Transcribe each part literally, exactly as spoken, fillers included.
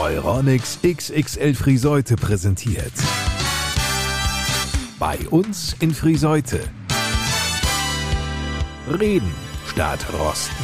Euronics X X L Friesoythe präsentiert. Bei uns in Friesoythe. Reden statt Rosten.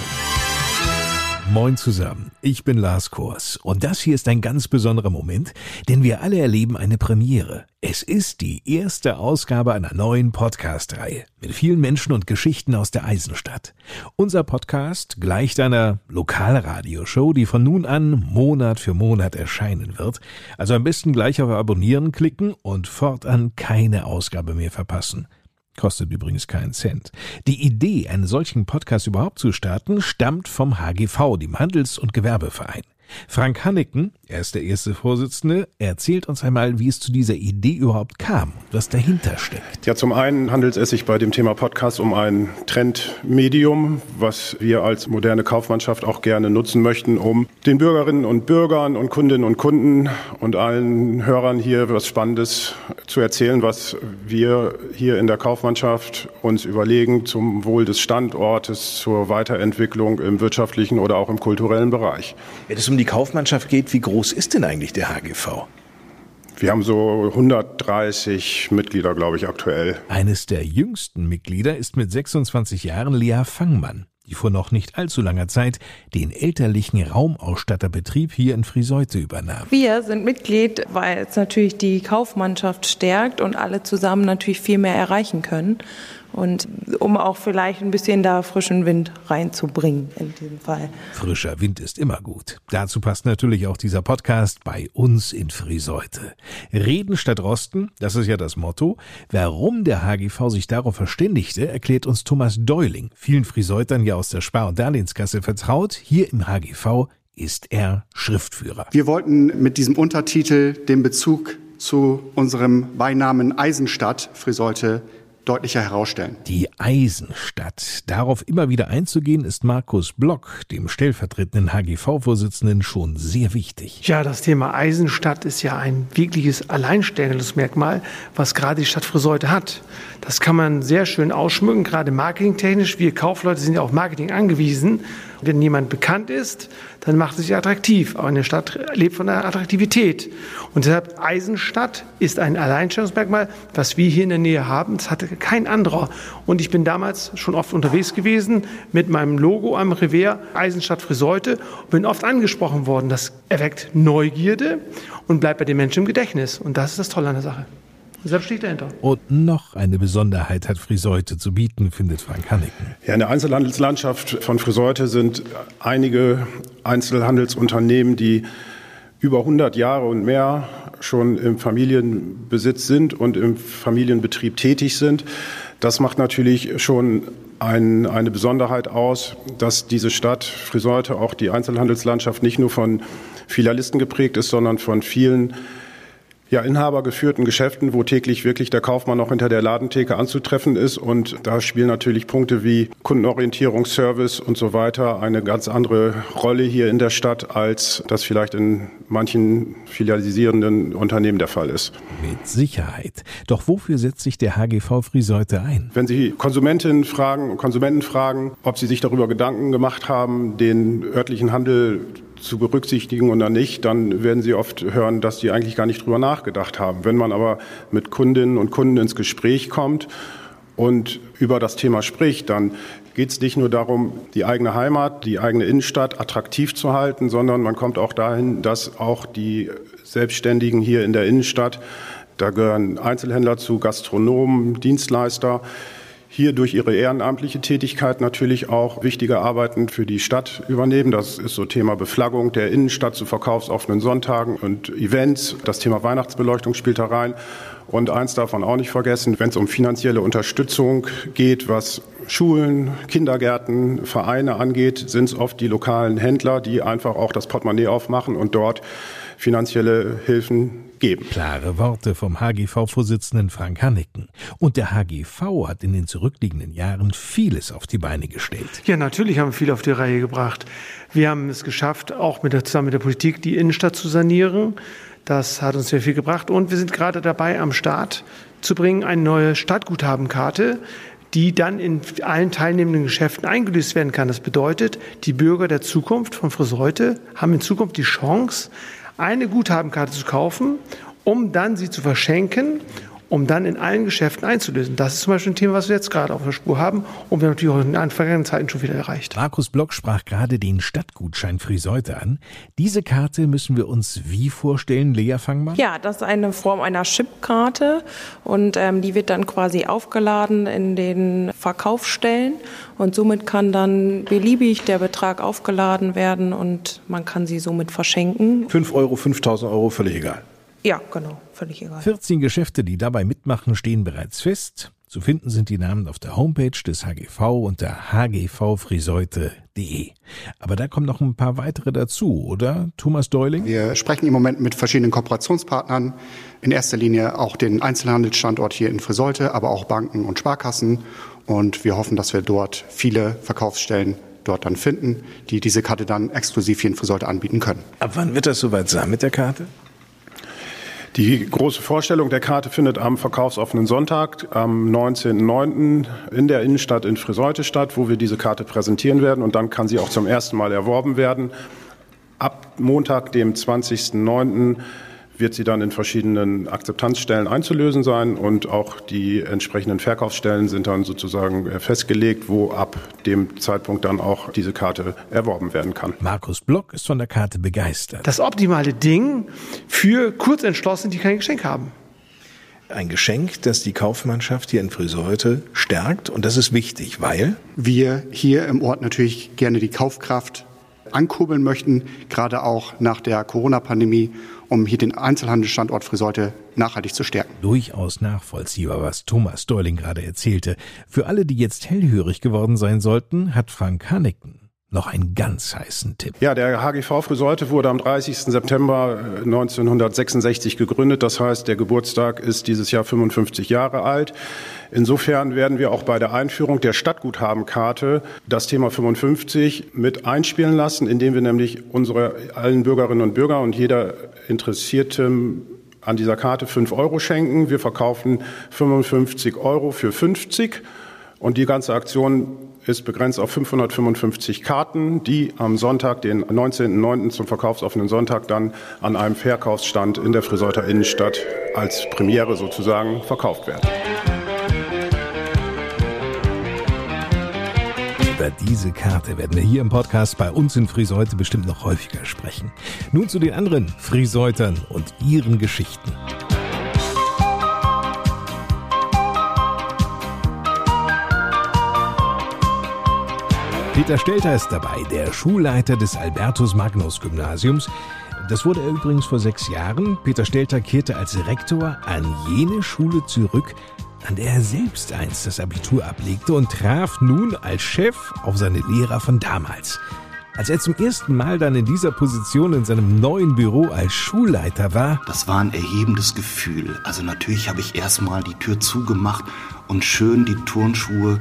Moin zusammen, ich bin Lars Cohrs und das hier ist ein ganz besonderer Moment, denn wir alle erleben eine Premiere. Es ist die erste Ausgabe einer neuen Podcast-Reihe mit vielen Menschen und Geschichten aus der Eisenstadt. Unser Podcast gleicht einer Lokalradioshow, die von nun an Monat für Monat erscheinen wird. Also am besten gleich auf Abonnieren klicken und fortan keine Ausgabe mehr verpassen. Kostet übrigens keinen Cent. Die Idee, einen solchen Podcast überhaupt zu starten, stammt vom H G V, dem Handels- und Gewerbeverein. Frank Hanneken, er ist der erste Vorsitzende, erzählt uns einmal, wie es zu dieser Idee überhaupt kam und was dahinter steckt. Ja, zum einen handelt es sich bei dem Thema Podcast um ein Trendmedium, was wir als moderne Kaufmannschaft auch gerne nutzen möchten, um den Bürgerinnen und Bürgern und Kundinnen und Kunden und allen Hörern hier was Spannendes zu erzählen, was wir hier in der Kaufmannschaft uns überlegen zum Wohl des Standortes, zur Weiterentwicklung im wirtschaftlichen oder auch im kulturellen Bereich. Wenn es um die Kaufmannschaft geht, wie groß ist denn eigentlich der H G V? Wir haben so hundertdreißig Mitglieder, glaube ich, aktuell. Eines der jüngsten Mitglieder ist mit sechsundzwanzig Jahren Lea Fangmann, die vor noch nicht allzu langer Zeit den elterlichen Raumausstatterbetrieb hier in Friesoythe übernahm. Wir sind Mitglied, weil es natürlich die Kaufmannschaft stärkt und alle zusammen natürlich viel mehr erreichen können. Und um auch vielleicht ein bisschen da frischen Wind reinzubringen in diesem Fall. Frischer Wind ist immer gut. Dazu passt natürlich auch dieser Podcast bei uns in Friesoythe. Reden statt Rosten, das ist ja das Motto. Warum der H G V sich darauf verständigte, erklärt uns Thomas Deuling. Vielen Friesoythern ja aus der Spar- und Darlehenskasse vertraut, hier im H G V ist er Schriftführer. Wir wollten mit diesem Untertitel den Bezug zu unserem Beinamen Eisenstadt Friesoythe deutlicher herausstellen. Die Eisenstadt. Darauf immer wieder einzugehen, ist Markus Block, dem stellvertretenden H G V-Vorsitzenden, schon sehr wichtig. Ja, das Thema Eisenstadt ist ja ein wirkliches alleinstellendes Merkmal, was gerade die Stadt Friesoythe hat. Das kann man sehr schön ausschmücken, gerade marketingtechnisch. Wir Kaufleute sind ja auf Marketing angewiesen. Wenn jemand bekannt ist, dann macht es sich attraktiv. Aber eine Stadt lebt von der Attraktivität. Und deshalb Eisenstadt ist ein Alleinstellungsmerkmal, was wir hier in der Nähe haben. Das hatte kein anderer. Und ich bin damals schon oft unterwegs gewesen mit meinem Logo am Revers Eisenstadt Friesoythe und bin oft angesprochen worden. Das erweckt Neugierde und bleibt bei den Menschen im Gedächtnis. Und das ist das Tolle an der Sache. Deshalb steht dahinter. Und noch eine Besonderheit hat Friesoythe zu bieten, findet Frank Hanneken. Ja, in der Einzelhandelslandschaft von Friesoythe sind einige Einzelhandelsunternehmen, die über hundert Jahre und mehr schon im Familienbesitz sind und im Familienbetrieb tätig sind. Das macht natürlich schon ein, eine Besonderheit aus, dass diese Stadt Friesoythe, auch die Einzelhandelslandschaft, nicht nur von Filialisten geprägt ist, sondern von vielen ja, inhabergeführten Geschäften, wo täglich wirklich der Kaufmann noch hinter der Ladentheke anzutreffen ist. Und da spielen natürlich Punkte wie Kundenorientierung, Service und so weiter eine ganz andere Rolle hier in der Stadt, als das vielleicht in manchen filialisierenden Unternehmen der Fall ist. Mit Sicherheit. Doch wofür setzt sich der H G V Friesoythe ein? Wenn Sie Konsumentinnen fragen und Konsumenten fragen, ob sie sich darüber Gedanken gemacht haben, den örtlichen Handel zu berücksichtigen oder nicht, dann werden Sie oft hören, dass die eigentlich gar nicht drüber nachgedacht haben. Wenn man aber mit Kundinnen und Kunden ins Gespräch kommt und über das Thema spricht, dann geht es nicht nur darum, die eigene Heimat, die eigene Innenstadt attraktiv zu halten, sondern man kommt auch dahin, dass auch die Selbstständigen hier in der Innenstadt, da gehören Einzelhändler zu, Gastronomen, Dienstleister, hier durch ihre ehrenamtliche Tätigkeit natürlich auch wichtige Arbeiten für die Stadt übernehmen. Das ist so Thema Beflaggung der Innenstadt zu verkaufsoffenen Sonntagen und Events. Das Thema Weihnachtsbeleuchtung spielt da rein. Und eins darf man auch nicht vergessen, wenn es um finanzielle Unterstützung geht, was Schulen, Kindergärten, Vereine angeht, sind es oft die lokalen Händler, die einfach auch das Portemonnaie aufmachen und dort finanzielle Hilfen geben. Klare Worte vom H G V-Vorsitzenden Frank Hanneken. Und der H G V hat in den zurückliegenden Jahren vieles auf die Beine gestellt. Ja, natürlich haben wir viel auf die Reihe gebracht. Wir haben es geschafft, auch mit der, zusammen mit der Politik die Innenstadt zu sanieren. Das hat uns sehr viel gebracht. Und wir sind gerade dabei, am Start zu bringen, eine neue Stadtguthabenkarte, die dann in allen teilnehmenden Geschäften eingelöst werden kann. Das bedeutet, die Bürger der Zukunft von Friesoythe haben in Zukunft die Chance, eine Guthabenkarte zu kaufen, um dann sie zu verschenken, um dann in allen Geschäften einzulösen. Das ist zum Beispiel ein Thema, was wir jetzt gerade auf der Spur haben und wir natürlich auch in den vergangenen Zeiten schon wieder erreicht. Markus Block sprach gerade den Stadtgutschein Friesoythe an. Diese Karte müssen wir uns wie vorstellen, Lea Fangmann? Ja, das ist eine Form einer Chipkarte und ähm, die wird dann quasi aufgeladen in den Verkaufsstellen und somit kann dann beliebig der Betrag aufgeladen werden und man kann sie somit verschenken. fünf Euro, fünftausend Euro, völlig egal. Ja, genau, völlig egal. vierzehn Geschäfte, die dabei mitmachen, stehen bereits fest. Zu finden sind die Namen auf der Homepage des H G V unter h g v friesoythe punkt de. Aber da kommen noch ein paar weitere dazu, oder, Thomas Deuling? Wir sprechen im Moment mit verschiedenen Kooperationspartnern, in erster Linie auch den Einzelhandelsstandort hier in Friesoythe, aber auch Banken und Sparkassen. Und wir hoffen, dass wir dort viele Verkaufsstellen dort dann finden, die diese Karte dann exklusiv hier in Friesoythe anbieten können. Ab wann wird das soweit sein mit der Karte? Die große Vorstellung der Karte findet am verkaufsoffenen Sonntag am neunzehnten neunten in der Innenstadt in Friesoythe statt, wo wir diese Karte präsentieren werden. Und dann kann sie auch zum ersten Mal erworben werden. Ab Montag, dem zwanzigsten neunten, wird sie dann in verschiedenen Akzeptanzstellen einzulösen sein. Und auch die entsprechenden Verkaufsstellen sind dann sozusagen festgelegt, wo ab dem Zeitpunkt dann auch diese Karte erworben werden kann. Markus Block ist von der Karte begeistert. Das optimale Ding für Kurzentschlossene, die kein Geschenk haben. Ein Geschenk, das die Kaufmannschaft hier in Friesoythe stärkt. Und das ist wichtig, weil wir hier im Ort natürlich gerne die Kaufkraft ankurbeln möchten, gerade auch nach der Corona-Pandemie, um hier den Einzelhandelsstandort Friesoythe nachhaltig zu stärken. Durchaus nachvollziehbar, was Thomas Deuling gerade erzählte. Für alle, die jetzt hellhörig geworden sein sollten, hat Frank Hanneken noch einen ganz heißen Tipp. Ja, der H G V Friesoythe wurde am dreißigsten September neunzehnhundertsechsundsechzig gegründet. Das heißt, der Geburtstag ist dieses Jahr fünfundfünfzig Jahre alt. Insofern werden wir auch bei der Einführung der Stadtguthabenkarte das Thema fünfundfünfzig mit einspielen lassen, indem wir nämlich unsere allen Bürgerinnen und Bürger und jeder Interessierte an dieser Karte fünf Euro schenken. Wir verkaufen fünfundfünfzig Euro für fünfzig und die ganze Aktion ist begrenzt auf fünfhundertfünfundfünfzig Karten, die am Sonntag, den neunzehnten neunten zum verkaufsoffenen Sonntag, dann an einem Verkaufsstand in der Friesoyther Innenstadt als Premiere sozusagen verkauft werden. Über diese Karte werden wir hier im Podcast bei uns in Friesoythe bestimmt noch häufiger sprechen. Nun zu den anderen Friesoythern und ihren Geschichten. Peter Stelter ist dabei, der Schulleiter des Albertus-Magnus-Gymnasiums. Das wurde er übrigens vor sechs Jahren. Peter Stelter kehrte als Rektor an jene Schule zurück, an der er selbst einst das Abitur ablegte und traf nun als Chef auf seine Lehrer von damals. Als er zum ersten Mal dann in dieser Position in seinem neuen Büro als Schulleiter war. Das war ein erhebendes Gefühl. Also natürlich habe ich erstmal die Tür zugemacht und schön die Turnschuhe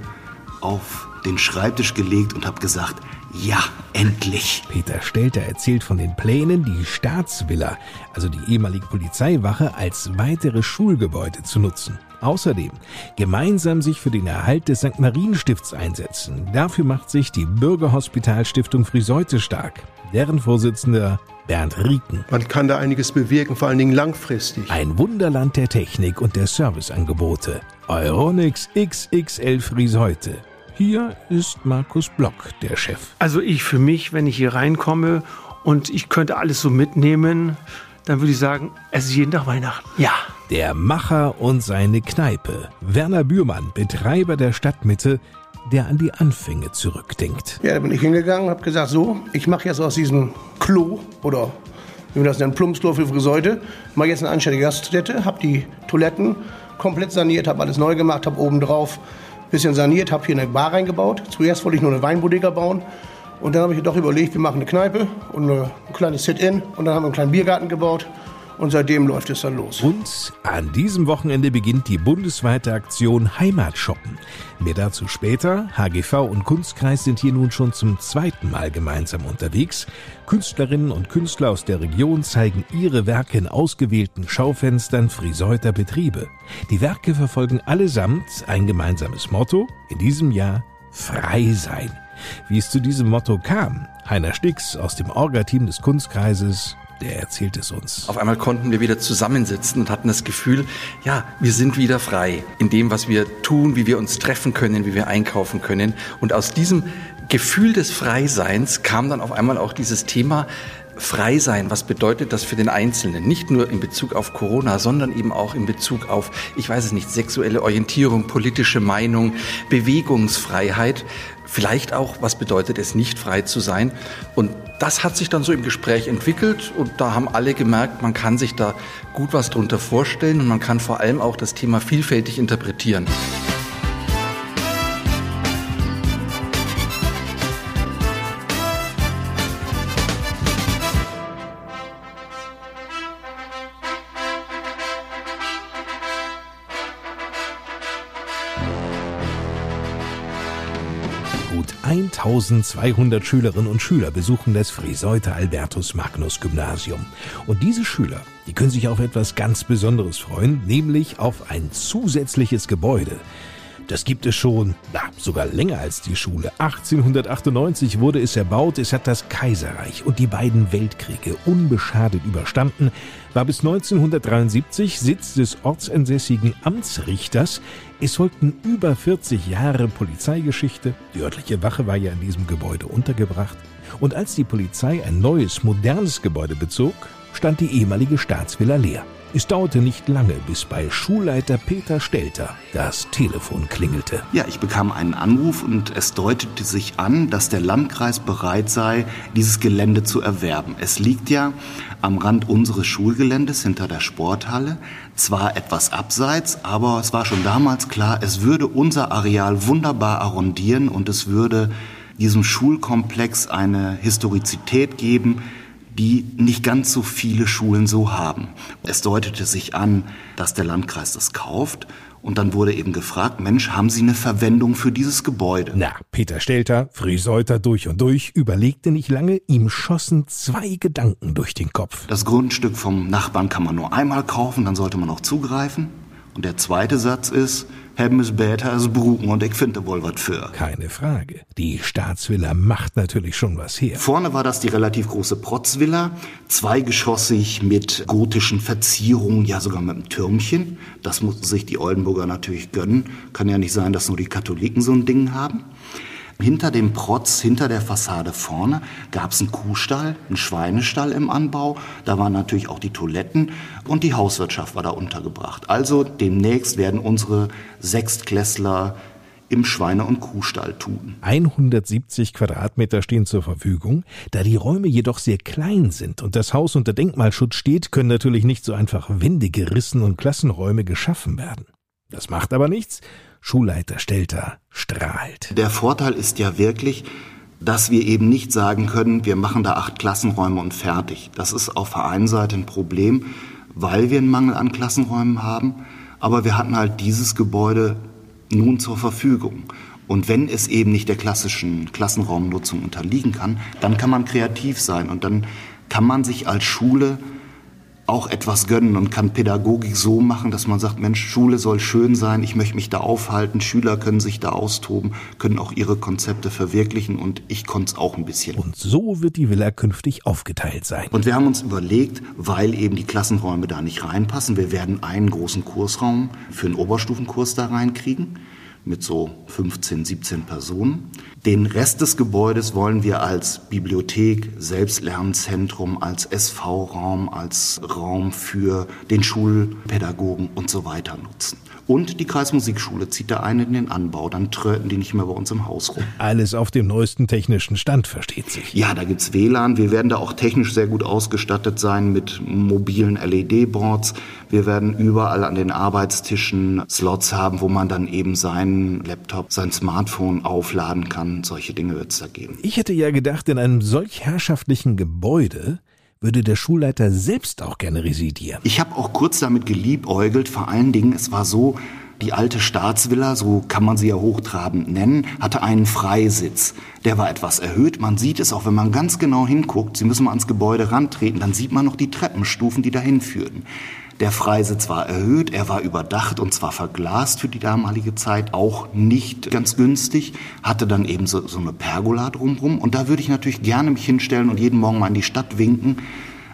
auf den Schreibtisch gelegt und habe gesagt, ja, endlich. Peter Stelter erzählt von den Plänen, die Staatsvilla, also die ehemalige Polizeiwache, als weitere Schulgebäude zu nutzen. Außerdem gemeinsam sich für den Erhalt des Sankt Marien-Stifts einsetzen. Dafür macht sich die Bürgerhospitalstiftung Friesoythe stark. Deren Vorsitzender Bernd Rieken. Man kann da einiges bewirken, vor allen Dingen langfristig. Ein Wunderland der Technik und der Serviceangebote. Euronics X X L Friesoythe. Hier ist Markus Block, der Chef. Also ich für mich, wenn ich hier reinkomme und ich könnte alles so mitnehmen, dann würde ich sagen, es ist jeden Tag Weihnachten. Ja. Der Macher und seine Kneipe. Werner Bührmann, Betreiber der Stadtmitte, der an die Anfänge zurückdenkt. Ja, da bin ich hingegangen und habe gesagt, so, ich mache jetzt aus diesem Klo oder wie wir das nennen, Plumpsklo für Friesoythe, mache jetzt eine anständige Gaststätte, habe die Toiletten komplett saniert, habe alles neu gemacht, habe obendrauf bisschen saniert, habe hier eine Bar reingebaut. Zuerst wollte ich nur eine Weinbodega bauen. Und dann habe ich mir doch überlegt, wir machen eine Kneipe und ein kleines Sit-In. Und dann haben wir einen kleinen Biergarten gebaut. Und seitdem läuft es dann los. Und an diesem Wochenende beginnt die bundesweite Aktion Heimat Shoppen. Mehr dazu später. H G V und Kunstkreis sind hier nun schon zum zweiten Mal gemeinsam unterwegs. Künstlerinnen und Künstler aus der Region zeigen ihre Werke in ausgewählten Schaufenstern Friesoyther Betriebe. Die Werke verfolgen allesamt ein gemeinsames Motto. In diesem Jahr frei sein. Wie es zu diesem Motto kam, Heiner Stix aus dem Orga-Team des Kunstkreises der erzählt es uns. Auf einmal konnten wir wieder zusammensitzen und hatten das Gefühl, ja, wir sind wieder frei in dem, was wir tun, wie wir uns treffen können, wie wir einkaufen können. Und aus diesem Gefühl des Freiseins kam dann auf einmal auch dieses Thema Frei sein, was bedeutet das für den Einzelnen? Nicht nur in Bezug auf Corona, sondern eben auch in Bezug auf, ich weiß es nicht, sexuelle Orientierung, politische Meinung, Bewegungsfreiheit. Vielleicht auch, was bedeutet es, nicht frei zu sein? Und das hat sich dann so im Gespräch entwickelt und da haben alle gemerkt, man kann sich da gut was drunter vorstellen und man kann vor allem auch das Thema vielfältig interpretieren. eintausendzweihundert Schülerinnen und Schüler besuchen das Friesoyther Albertus-Magnus-Gymnasium. Und diese Schüler, die können sich auf etwas ganz Besonderes freuen, nämlich auf ein zusätzliches Gebäude. Das gibt es schon, na, sogar länger als die Schule. achtzehnhundertachtundneunzig wurde es erbaut, es hat das Kaiserreich und die beiden Weltkriege unbeschadet überstanden, war bis neunzehnhundertdreiundsiebzig Sitz des ortsansässigen Amtsrichters. Es folgten über vierzig Jahre Polizeigeschichte, die örtliche Wache war ja in diesem Gebäude untergebracht. Und als die Polizei ein neues, modernes Gebäude bezog, stand die ehemalige Staatsvilla leer. Es dauerte nicht lange, bis bei Schulleiter Peter Stelter das Telefon klingelte. Ja, ich bekam einen Anruf und es deutete sich an, dass der Landkreis bereit sei, dieses Gelände zu erwerben. Es liegt ja am Rand unseres Schulgeländes hinter der Sporthalle. Zwar etwas abseits, aber es war schon damals klar, es würde unser Areal wunderbar arrondieren und es würde diesem Schulkomplex eine Historizität geben, die nicht ganz so viele Schulen so haben. Es deutete sich an, dass der Landkreis das kauft. Und dann wurde eben gefragt, Mensch, haben Sie eine Verwendung für dieses Gebäude? Na, Peter Stelter, Friesoyther durch und durch, überlegte nicht lange, ihm schossen zwei Gedanken durch den Kopf. Das Grundstück vom Nachbarn kann man nur einmal kaufen, dann sollte man auch zugreifen. Und der zweite Satz ist, haben es besser als Bruken und ich finde wohl was für. Keine Frage. Die Staatsvilla macht natürlich schon was her. Vorne war das die relativ große Protzvilla, zweigeschossig mit gotischen Verzierungen, ja sogar mit einem Türmchen. Das mussten sich die Oldenburger natürlich gönnen. Kann ja nicht sein, dass nur die Katholiken so ein Ding haben. Hinter dem Protz, hinter der Fassade vorne, gab es einen Kuhstall, einen Schweinestall im Anbau. Da waren natürlich auch die Toiletten und die Hauswirtschaft war da untergebracht. Also demnächst werden unsere Sechstklässler im Schweine- und Kuhstall tun. hundertsiebzig Quadratmeter stehen zur Verfügung. Da die Räume jedoch sehr klein sind und das Haus unter Denkmalschutz steht, können natürlich nicht so einfach Wände gerissen und Klassenräume geschaffen werden. Das macht aber nichts. Schulleiter Stelter strahlt. Der Vorteil ist ja wirklich, dass wir eben nicht sagen können, wir machen da acht Klassenräume und fertig. Das ist auf der einen Seite ein Problem, weil wir einen Mangel an Klassenräumen haben. Aber wir hatten halt dieses Gebäude nun zur Verfügung. Und wenn es eben nicht der klassischen Klassenraumnutzung unterliegen kann, dann kann man kreativ sein. Und dann kann man sich als Schule auch etwas gönnen und kann Pädagogik so machen, dass man sagt, Mensch, Schule soll schön sein, ich möchte mich da aufhalten, Schüler können sich da austoben, können auch ihre Konzepte verwirklichen und ich konnte es auch ein bisschen. Und so wird die Villa künftig aufgeteilt sein. Und wir haben uns überlegt, weil eben die Klassenräume da nicht reinpassen, wir werden einen großen Kursraum für einen Oberstufenkurs da reinkriegen, mit so fünfzehn, siebzehn Personen. Den Rest des Gebäudes wollen wir als Bibliothek, Selbstlernzentrum, als S V-Raum, als Raum für den Schulpädagogen und so weiter nutzen. Und die Kreismusikschule zieht da einen in den Anbau, dann tröten die nicht mehr bei uns im Haus rum. Alles auf dem neuesten technischen Stand, versteht sich. Ja, da gibt's W L A N, wir werden da auch technisch sehr gut ausgestattet sein mit mobilen L E D-Boards. Wir werden überall an den Arbeitstischen Slots haben, wo man dann eben seinen Laptop, sein Smartphone aufladen kann. Solche Dinge wird's da geben. Ich hätte ja gedacht, in einem solch herrschaftlichen Gebäude würde der Schulleiter selbst auch gerne residieren. Ich habe auch kurz damit geliebäugelt, vor allen Dingen, es war so, die alte Staatsvilla, so kann man sie ja hochtrabend nennen, hatte einen Freisitz. Der war etwas erhöht, man sieht es auch, wenn man ganz genau hinguckt, Sie müssen mal ans Gebäude rantreten, dann sieht man noch die Treppenstufen, die dahin führten. Der Freisitz war erhöht, er war überdacht und zwar verglast für die damalige Zeit, auch nicht ganz günstig, hatte dann eben so, so eine Pergola drumherum und da würde ich natürlich gerne mich hinstellen und jeden Morgen mal in die Stadt winken.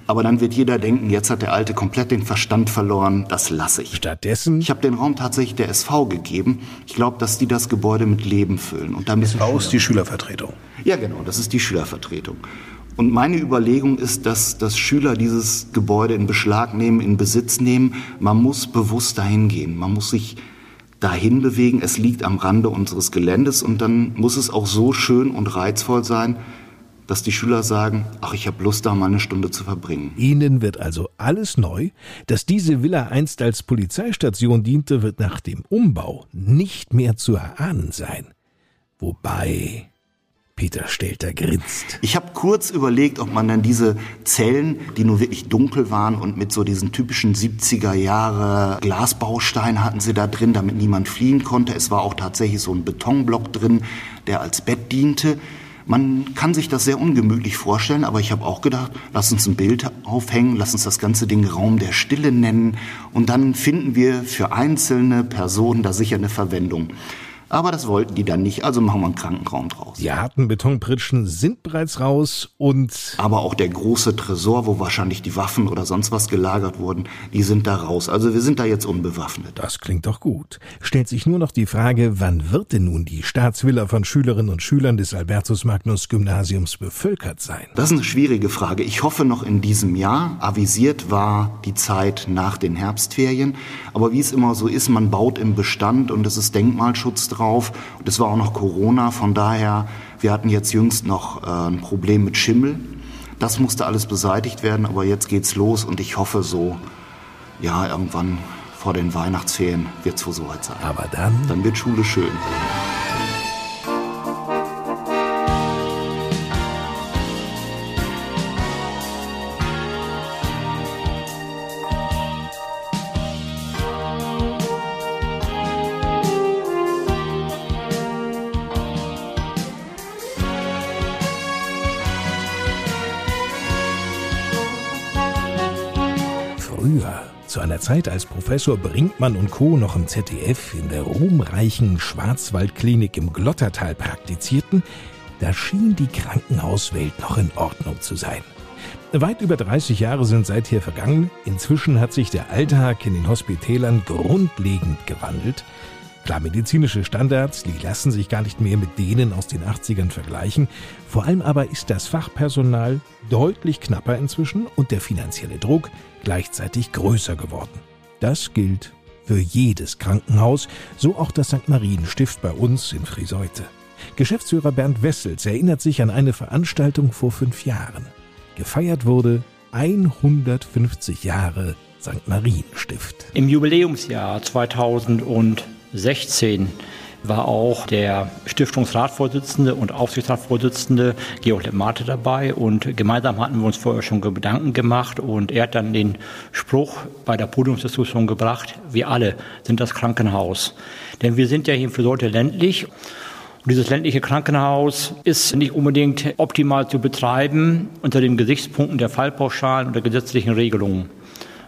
Aber dann wird jeder denken, jetzt hat der Alte komplett den Verstand verloren, das lasse ich. Stattdessen? Ich habe den Raum tatsächlich der S V gegeben. Ich glaube, dass die das Gebäude mit Leben füllen. Und dann S V ist die Schülervertretung. Ja, genau, das ist die Schülervertretung. Und meine Überlegung ist, dass, dass Schüler dieses Gebäude in Beschlag nehmen, in Besitz nehmen. Man muss bewusst dahin gehen, man muss sich dahin bewegen. Es liegt am Rande unseres Geländes und dann muss es auch so schön und reizvoll sein, dass die Schüler sagen, ach, ich habe Lust, da mal eine Stunde zu verbringen. Ihnen wird also alles neu. Dass diese Villa einst als Polizeistation diente, wird nach dem Umbau nicht mehr zu erahnen sein. Wobei... Peter Stelter grinst. Ich habe kurz überlegt, ob man dann diese Zellen, die nur wirklich dunkel waren und mit so diesen typischen siebziger Jahre Glasbaustein hatten sie da drin, damit niemand fliehen konnte. Es war auch tatsächlich so ein Betonblock drin, der als Bett diente. Man kann sich das sehr ungemütlich vorstellen, aber ich habe auch gedacht, lass uns ein Bild aufhängen, lass uns das ganze Ding Raum der Stille nennen und dann finden wir für einzelne Personen da sicher eine Verwendung. Aber das wollten die dann nicht, also machen wir einen Krankenraum draus. Die harten Betonpritschen sind bereits raus und... Aber auch der große Tresor, wo wahrscheinlich die Waffen oder sonst was gelagert wurden, die sind da raus. Also wir sind da jetzt unbewaffnet. Das klingt doch gut. Stellt sich nur noch die Frage, wann wird denn nun die Staatsvilla von Schülerinnen und Schülern des Albertus-Magnus-Gymnasiums bevölkert sein? Das ist eine schwierige Frage. Ich hoffe noch in diesem Jahr. Avisiert war die Zeit nach den Herbstferien. Aber wie es immer so ist, man baut im Bestand und es ist Denkmalschutz drauf. Drauf. Und es war auch noch Corona, von daher, wir hatten jetzt jüngst noch äh, ein Problem mit Schimmel. Das musste alles beseitigt werden, aber jetzt geht's los und ich hoffe so, ja, irgendwann vor den Weihnachtsferien wird's wohl soweit sein. Aber dann? Dann wird Schule schön. Zu einer Zeit, als Professor Brinkmann und Co. noch im Z D F in der ruhmreichen Schwarzwaldklinik im Glottertal praktizierten, da schien die Krankenhauswelt noch in Ordnung zu sein. Weit über dreißig Jahre sind seither vergangen. Inzwischen hat sich der Alltag in den Hospitälern grundlegend gewandelt. Klar, medizinische Standards, die lassen sich gar nicht mehr mit denen aus den achtzigern vergleichen. Vor allem aber ist das Fachpersonal deutlich knapper inzwischen und der finanzielle Druck gleichzeitig größer geworden. Das gilt für jedes Krankenhaus, so auch das Sankt Marien-Stift bei uns in Friesoythe. Geschäftsführer Bernd Wessels erinnert sich an eine Veranstaltung vor fünf Jahren. Gefeiert wurde hundertfünfzig Jahre Sankt Marien-Stift. Im Jubiläumsjahr zweitausendsechzehn war auch der Stiftungsratsvorsitzende und Aufsichtsratsvorsitzende Georg Lemate dabei und gemeinsam hatten wir uns vorher schon Gedanken gemacht und er hat dann den Spruch bei der Podiumsdiskussion gebracht, wir alle sind das Krankenhaus. Denn wir sind ja hier in Friesoythe ländlich und dieses ländliche Krankenhaus ist nicht unbedingt optimal zu betreiben unter den Gesichtspunkten der Fallpauschalen und der gesetzlichen Regelungen.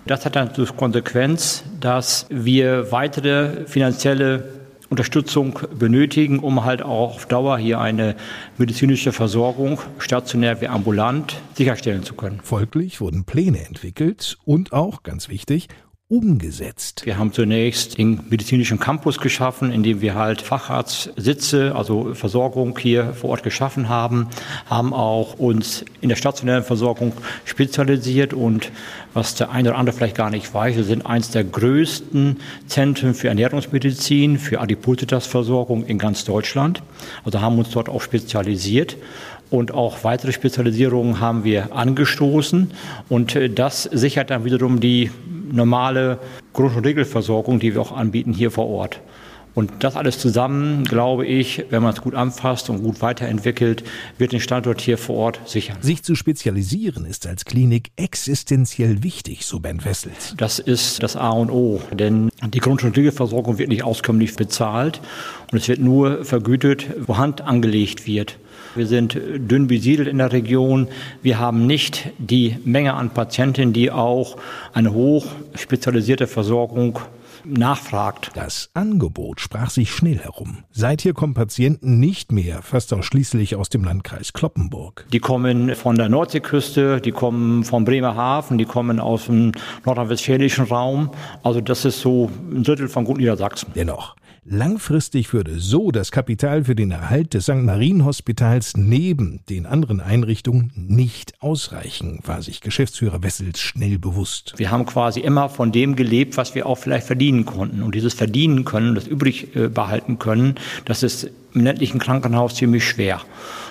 Das hat dann zur Konsequenz, dass wir weitere finanzielle Unterstützung benötigen, um halt auch auf Dauer hier eine medizinische Versorgung, stationär wie ambulant, sicherstellen zu können. Folglich wurden Pläne entwickelt und auch, ganz wichtig, umgesetzt. Wir haben zunächst den medizinischen Campus geschaffen, indem wir halt Facharztsitze, also Versorgung hier vor Ort geschaffen haben, haben auch uns in der stationären Versorgung spezialisiert und was der eine oder andere vielleicht gar nicht weiß, wir sind eins der größten Zentren für Ernährungsmedizin, für Adipositasversorgung in ganz Deutschland. Also haben uns dort auch spezialisiert. Und auch weitere Spezialisierungen haben wir angestoßen. Und das sichert dann wiederum die normale Grund- und Regelversorgung, die wir auch anbieten hier vor Ort. Und das alles zusammen, glaube ich, wenn man es gut anfasst und gut weiterentwickelt, wird den Standort hier vor Ort sichern. Sich zu spezialisieren ist als Klinik existenziell wichtig, so Bernd Wessels. Das ist das A und O, denn die Grund- und Regelversorgung wird nicht auskömmlich bezahlt und es wird nur vergütet, wo Hand angelegt wird. Wir sind dünn besiedelt in der Region. Wir haben nicht die Menge an Patienten, die auch eine hoch spezialisierte Versorgung nachfragt. Das Angebot sprach sich schnell herum. Seither kommen Patienten nicht mehr, fast ausschließlich aus dem Landkreis Cloppenburg. Die kommen von der Nordseeküste, die kommen vom Bremerhaven, die kommen aus dem nordrhein-westfälischen Raum. Also das ist so ein Drittel von gut Niedersachsen. Dennoch, langfristig würde so das Kapital für den Erhalt des Sankt Marien-Hospitals neben den anderen Einrichtungen nicht ausreichen, war sich Geschäftsführer Wessels schnell bewusst. Wir haben quasi immer von dem gelebt, was wir auch vielleicht verdienen konnten. Und dieses Verdienen können, das übrig behalten können, das ist im ländlichen Krankenhaus ziemlich schwer.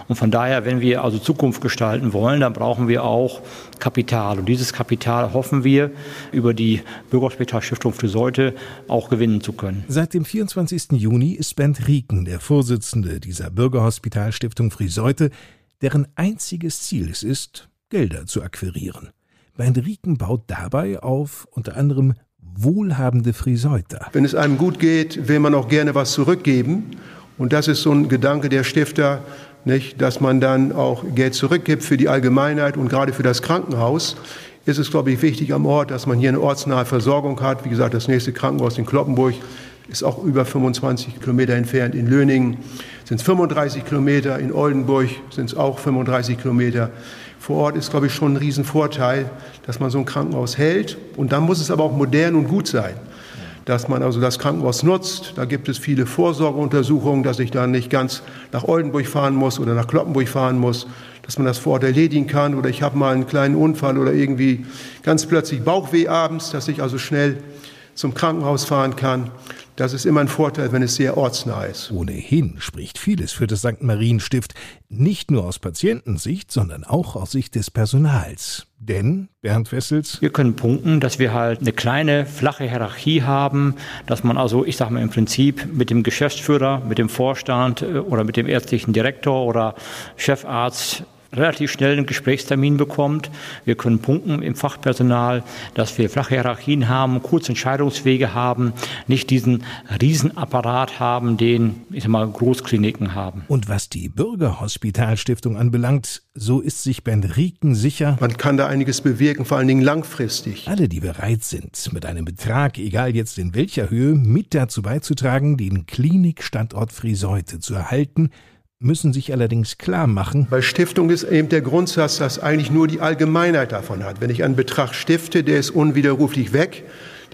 Und von daher, wenn wir also Zukunft gestalten wollen, dann brauchen wir auch Kapital. Und dieses Kapital hoffen wir, über die Bürgerhospitalstiftung Friesoythe auch gewinnen zu können. Seit dem vierundzwanzigsten Juni ist Bernd Rieken der Vorsitzende dieser Bürgerhospitalstiftung Friesoythe, deren einziges Ziel es ist, Gelder zu akquirieren. Bernd Rieken baut dabei auf unter anderem wohlhabende Friesoyther. Wenn es einem gut geht, will man auch gerne was zurückgeben. Und das ist so ein Gedanke der Stifter, nicht, dass man dann auch Geld zurückgibt für die Allgemeinheit und gerade für das Krankenhaus. Ist es, glaube ich, wichtig am Ort, dass man hier eine ortsnahe Versorgung hat. Wie gesagt, das nächste Krankenhaus in Cloppenburg ist auch über fünfundzwanzig Kilometer entfernt. In Löningen sind es fünfunddreißig Kilometer, in Oldenburg sind es auch fünfunddreißig Kilometer. Vor Ort ist, glaube ich, schon ein Riesenvorteil, dass man so ein Krankenhaus hält. Und dann muss es aber auch modern und gut sein, dass man also das Krankenhaus nutzt. Da gibt es viele Vorsorgeuntersuchungen, dass ich dann nicht ganz nach Oldenburg fahren muss oder nach Cloppenburg fahren muss, dass man das vor Ort erledigen kann. Oder ich habe mal einen kleinen Unfall oder irgendwie ganz plötzlich Bauchweh abends, dass ich also schnell zum Krankenhaus fahren kann. Das ist immer ein Vorteil, wenn es sehr ortsnah ist. Ohnehin spricht vieles für das Sankt Marien-Stift, nicht nur aus Patientensicht, sondern auch aus Sicht des Personals. Denn, Bernd Wessels? Wir können punkten, dass wir halt eine kleine, flache Hierarchie haben, dass man also, ich sage mal im Prinzip, mit dem Geschäftsführer, mit dem Vorstand oder mit dem ärztlichen Direktor oder Chefarzt relativ schnell einen Gesprächstermin bekommt. Wir können punkten im Fachpersonal, dass wir flache Hierarchien haben, kurze Entscheidungswege haben, nicht diesen Riesenapparat haben, den, ich sag mal, Großkliniken haben. Und was die Bürgerhospitalstiftung anbelangt, so ist sich Bernd Rieken sicher, man kann da einiges bewirken, vor allen Dingen langfristig. Alle, die bereit sind, mit einem Betrag, egal jetzt in welcher Höhe, mit dazu beizutragen, den Klinikstandort Friesoythe zu erhalten, müssen sich allerdings klar machen. Bei Stiftung ist eben der Grundsatz, dass eigentlich nur die Allgemeinheit davon hat. Wenn ich einen Betrag stifte, der ist unwiderruflich weg.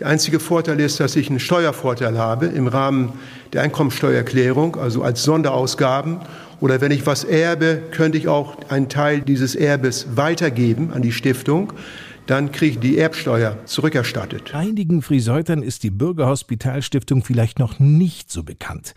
Der einzige Vorteil ist, dass ich einen Steuervorteil habe im Rahmen der Einkommensteuererklärung, also als Sonderausgaben. Oder wenn ich was erbe, könnte ich auch einen Teil dieses Erbes weitergeben an die Stiftung. Dann kriege ich die Erbsteuer zurückerstattet. Einigen Friesoythern ist die Bürgerhospitalstiftung vielleicht noch nicht so bekannt.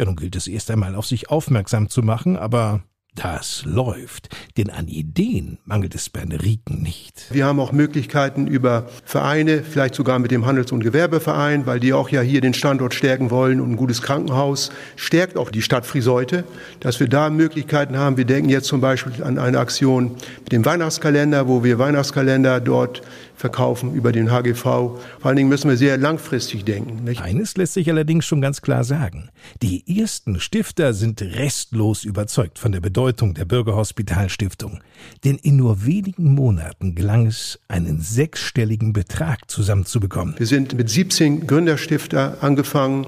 Ja, nun gilt es erst einmal auf sich aufmerksam zu machen, aber das läuft. Denn an Ideen mangelt es Bernd Rieken nicht. Wir haben auch Möglichkeiten über Vereine, vielleicht sogar mit dem Handels- und Gewerbeverein, weil die auch ja hier den Standort stärken wollen und ein gutes Krankenhaus stärkt auch die Stadt Friesoythe, dass wir da Möglichkeiten haben. Wir denken jetzt zum Beispiel an eine Aktion mit dem Weihnachtskalender, wo wir Weihnachtskalender dort verkaufen über den H G V. Vor allen Dingen müssen wir sehr langfristig denken. Nicht? Eines lässt sich allerdings schon ganz klar sagen. Die ersten Stifter sind restlos überzeugt von der Bedeutung der Bürgerhospitalstiftung. Denn in nur wenigen Monaten gelang es, einen sechsstelligen Betrag zusammenzubekommen. Wir sind mit siebzehn Gründerstifter angefangen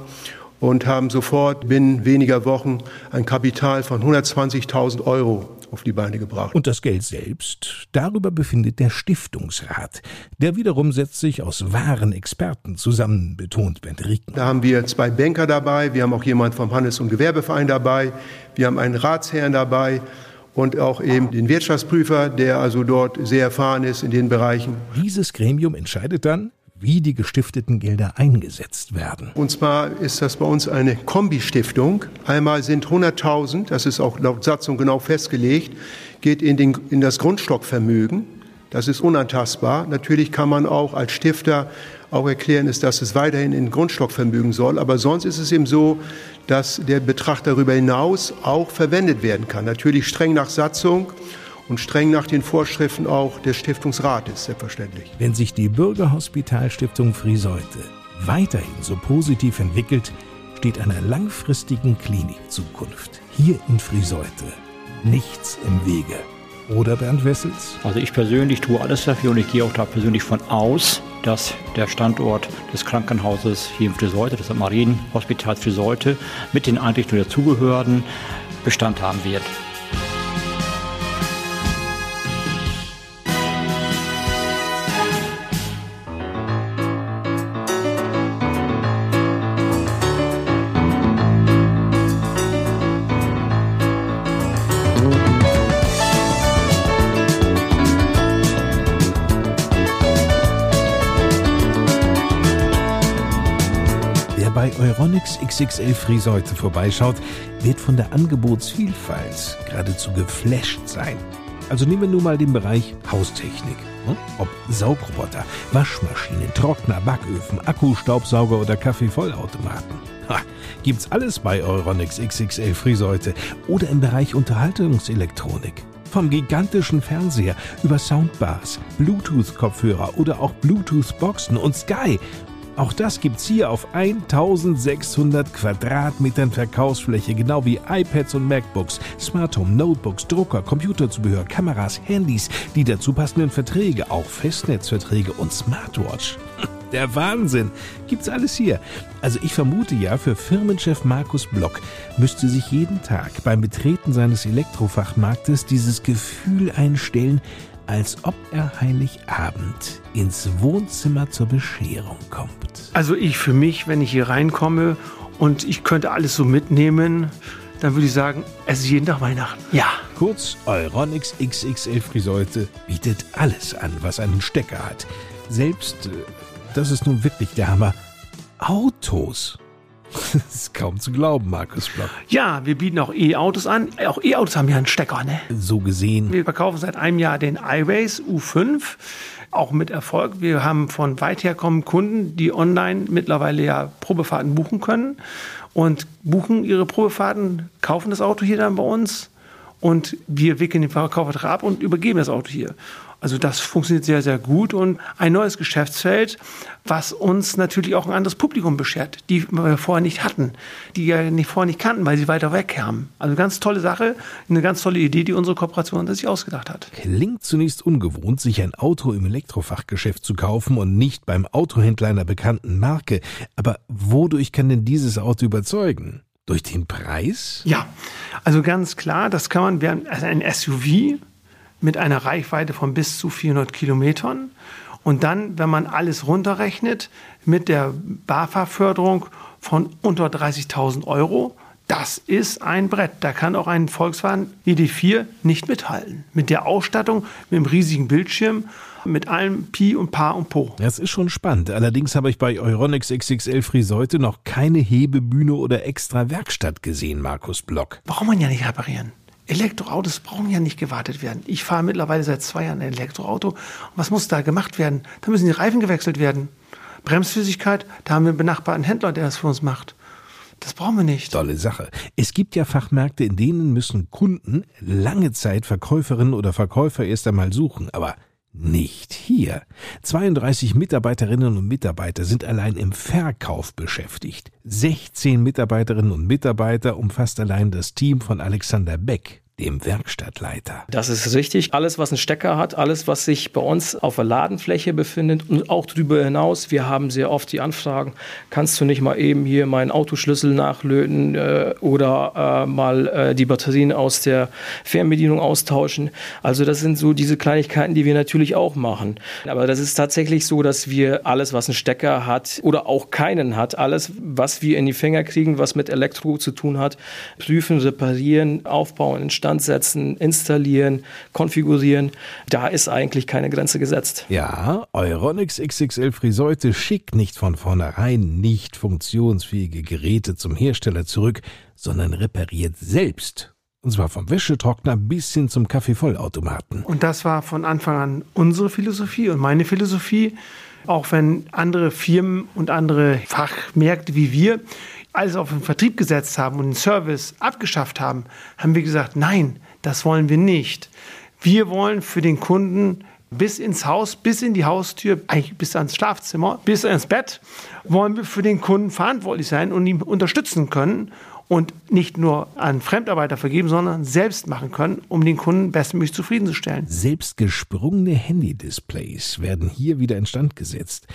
und haben sofort binnen weniger Wochen ein Kapital von hundertzwanzigtausend Euro auf die Beine gebracht. Und das Geld selbst, darüber befindet der Stiftungsrat. Der wiederum setzt sich aus wahren Experten zusammen, betont Bernd Rieken. Da haben wir zwei Banker dabei, wir haben auch jemanden vom Handels- und Gewerbeverein dabei, wir haben einen Ratsherrn dabei und auch eben den Wirtschaftsprüfer, der also dort sehr erfahren ist in den Bereichen. Dieses Gremium entscheidet dann, wie die gestifteten Gelder eingesetzt werden. Und zwar ist das bei uns eine Kombi-Stiftung. Einmal sind hunderttausend, das ist auch laut Satzung genau festgelegt, geht in, den, in das Grundstockvermögen. Das ist unantastbar. Natürlich kann man auch als Stifter auch erklären, ist, dass es weiterhin in Grundstockvermögen soll. Aber sonst ist es eben so, dass der Betrag darüber hinaus auch verwendet werden kann. Natürlich streng nach Satzung. Und streng nach den Vorschriften auch des Stiftungsrates, selbstverständlich. Wenn sich die Bürgerhospitalstiftung Friesoythe weiterhin so positiv entwickelt, steht einer langfristigen Klinikzukunft hier in Friesoythe nichts im Wege. oder Bernd Wessels? Also ich persönlich tue alles dafür und ich gehe auch da persönlich von aus, dass der Standort des Krankenhauses hier in Friesoythe, des Sankt Marien-Hospitals Friesoythe, mit den Einrichtungen der Zugehörigen Bestand haben wird. Wer bei Euronics X X L Friesoythe vorbeischaut, wird von der Angebotsvielfalt geradezu geflasht sein. Also nehmen wir nun mal den Bereich Haustechnik. Ob Saugroboter, Waschmaschinen, Trockner, Backöfen, Akkustaubsauger oder Kaffeevollautomaten. Ha, gibt's alles bei Euronics X X L Friesoythe oder im Bereich Unterhaltungselektronik. Vom gigantischen Fernseher über Soundbars, Bluetooth-Kopfhörer oder auch Bluetooth-Boxen und Sky. Auch das gibt's hier auf eintausendsechshundert Quadratmetern Verkaufsfläche, genau wie iPads und MacBooks, Smart Home, Notebooks, Drucker, Computerzubehör, Kameras, Handys, die dazu passenden Verträge, auch Festnetzverträge und Smartwatch. Der Wahnsinn! Gibt's alles hier. Also ich vermute ja, für Firmenchef Markus Block müsste sich jeden Tag beim Betreten seines Elektrofachmarktes dieses Gefühl einstellen, als ob er Heiligabend ins Wohnzimmer zur Bescherung kommt. Also ich für mich, wenn ich hier reinkomme und ich könnte alles so mitnehmen, dann würde ich sagen, es ist jeden Tag Weihnachten. Ja. Kurz, Euronics X X L Friesoythe bietet alles an, was einen Stecker hat. Selbst, das ist nun wirklich der Hammer, Autos. Das ist kaum zu glauben, Markus Block. Ja, wir bieten auch E-Autos an. Auch E-Autos haben ja einen Stecker, ne? So gesehen. Wir verkaufen seit einem Jahr den iRace U fünf, auch mit Erfolg. Wir haben von weit her kommenden Kunden, die online mittlerweile ja Probefahrten buchen können und buchen ihre Probefahrten, kaufen das Auto hier dann bei uns und wir wickeln den Verkaufsvertrag ab und übergeben das Auto hier. Also das funktioniert sehr, sehr gut und ein neues Geschäftsfeld, was uns natürlich auch ein anderes Publikum beschert, die wir vorher nicht hatten, die wir nicht vorher nicht kannten, weil sie weiter weg kamen. Also eine ganz tolle Sache, eine ganz tolle Idee, die unsere Kooperation sich ausgedacht hat. Klingt zunächst ungewohnt, sich ein Auto im Elektrofachgeschäft zu kaufen und nicht beim Autohändler einer bekannten Marke. Aber wodurch kann denn dieses Auto überzeugen? Durch den Preis? Ja, also ganz klar, das kann man, wir haben ein S U V mit einer Reichweite von bis zu vierhundert Kilometern. Und dann, wenn man alles runterrechnet, mit der BAFA-Förderung von unter dreißigtausend Euro, das ist ein Brett. Da kann auch ein Volkswagen E D vier nicht mithalten. Mit der Ausstattung, mit dem riesigen Bildschirm, mit allem Pi und Pa und Po. Das ist schon spannend. Allerdings habe ich bei Euronics X X L Friesoythe noch keine Hebebühne oder extra Werkstatt gesehen, Markus Block. Braucht man ja nicht reparieren. Elektroautos brauchen ja nicht gewartet werden. Ich fahre mittlerweile seit zwei Jahren ein Elektroauto. Und was muss da gemacht werden? Da müssen die Reifen gewechselt werden. Bremsflüssigkeit, da haben wir einen benachbarten Händler, der das für uns macht. Das brauchen wir nicht. Tolle Sache. Es gibt ja Fachmärkte, in denen müssen Kunden lange Zeit Verkäuferinnen oder Verkäufer erst einmal suchen. Aber nicht hier. zweiunddreißig Mitarbeiterinnen und Mitarbeiter sind allein im Verkauf beschäftigt. sechzehn Mitarbeiterinnen und Mitarbeiter umfasst allein das Team von Alexander Beck, dem Werkstattleiter. Das ist richtig. Alles, was einen Stecker hat, alles, was sich bei uns auf der Ladenfläche befindet und auch darüber hinaus, wir haben sehr oft die Anfragen, kannst du nicht mal eben hier meinen Autoschlüssel nachlöten äh, oder äh, mal äh, die Batterien aus der Fernbedienung austauschen. Also das sind so diese Kleinigkeiten, die wir natürlich auch machen. Aber das ist tatsächlich so, dass wir alles, was einen Stecker hat oder auch keinen hat, alles, was wir in die Finger kriegen, was mit Elektro zu tun hat, prüfen, reparieren, aufbauen, instand setzen, installieren, konfigurieren. Da ist eigentlich keine Grenze gesetzt. Ja, Euronics X X L Friesoythe schickt nicht von vornherein nicht funktionsfähige Geräte zum Hersteller zurück, sondern repariert selbst. Und zwar vom Wäschetrockner bis hin zum Kaffeevollautomaten. Und das war von Anfang an unsere Philosophie und meine Philosophie. Auch wenn andere Firmen und andere Fachmärkte wie wir alles auf den Vertrieb gesetzt haben und den Service abgeschafft haben, haben wir gesagt, nein, das wollen wir nicht. Wir wollen für den Kunden bis ins Haus, bis in die Haustür, eigentlich bis ans Schlafzimmer, bis ans Bett, wollen wir für den Kunden verantwortlich sein und ihn unterstützen können. und nicht nur an Fremdarbeiter vergeben, sondern selbst machen können, um den Kunden bestmöglich zufriedenzustellen. Selbst gesprungene Handy-Displays werden hier wieder instand gesetzt.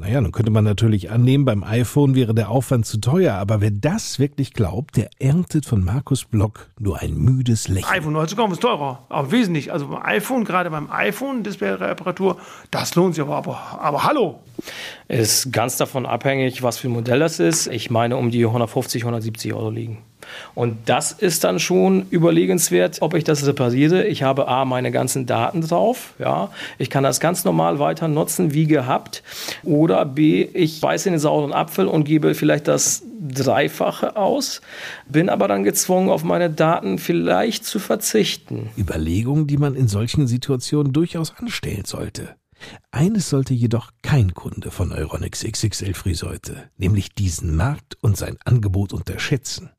Naja, nun könnte man natürlich annehmen, beim iPhone wäre der Aufwand zu teuer. Aber wer das wirklich glaubt, der erntet von Markus Block nur ein müdes Lächeln. iPhone heutzutage ist teurer, aber wesentlich. Also beim iPhone, gerade beim iPhone, Display-Reparatur, das lohnt sich aber, aber, aber hallo. Ist ganz davon abhängig, was für ein Modell das ist. Ich meine, um die hundertfünfzig, hundertsiebzig Euro liegen. Und das ist dann schon überlegenswert, ob ich das repariere. Ich habe A, meine ganzen Daten drauf, ja. Ich kann das ganz normal weiter nutzen, wie gehabt. Oder B, ich beiße in den sauren Apfel und gebe vielleicht das Dreifache aus, bin aber dann gezwungen, auf meine Daten vielleicht zu verzichten. Überlegungen, die man in solchen Situationen durchaus anstellen sollte. Eines sollte jedoch kein Kunde von Euronics X X L Friesoythe, nämlich diesen Markt und sein Angebot unterschätzen.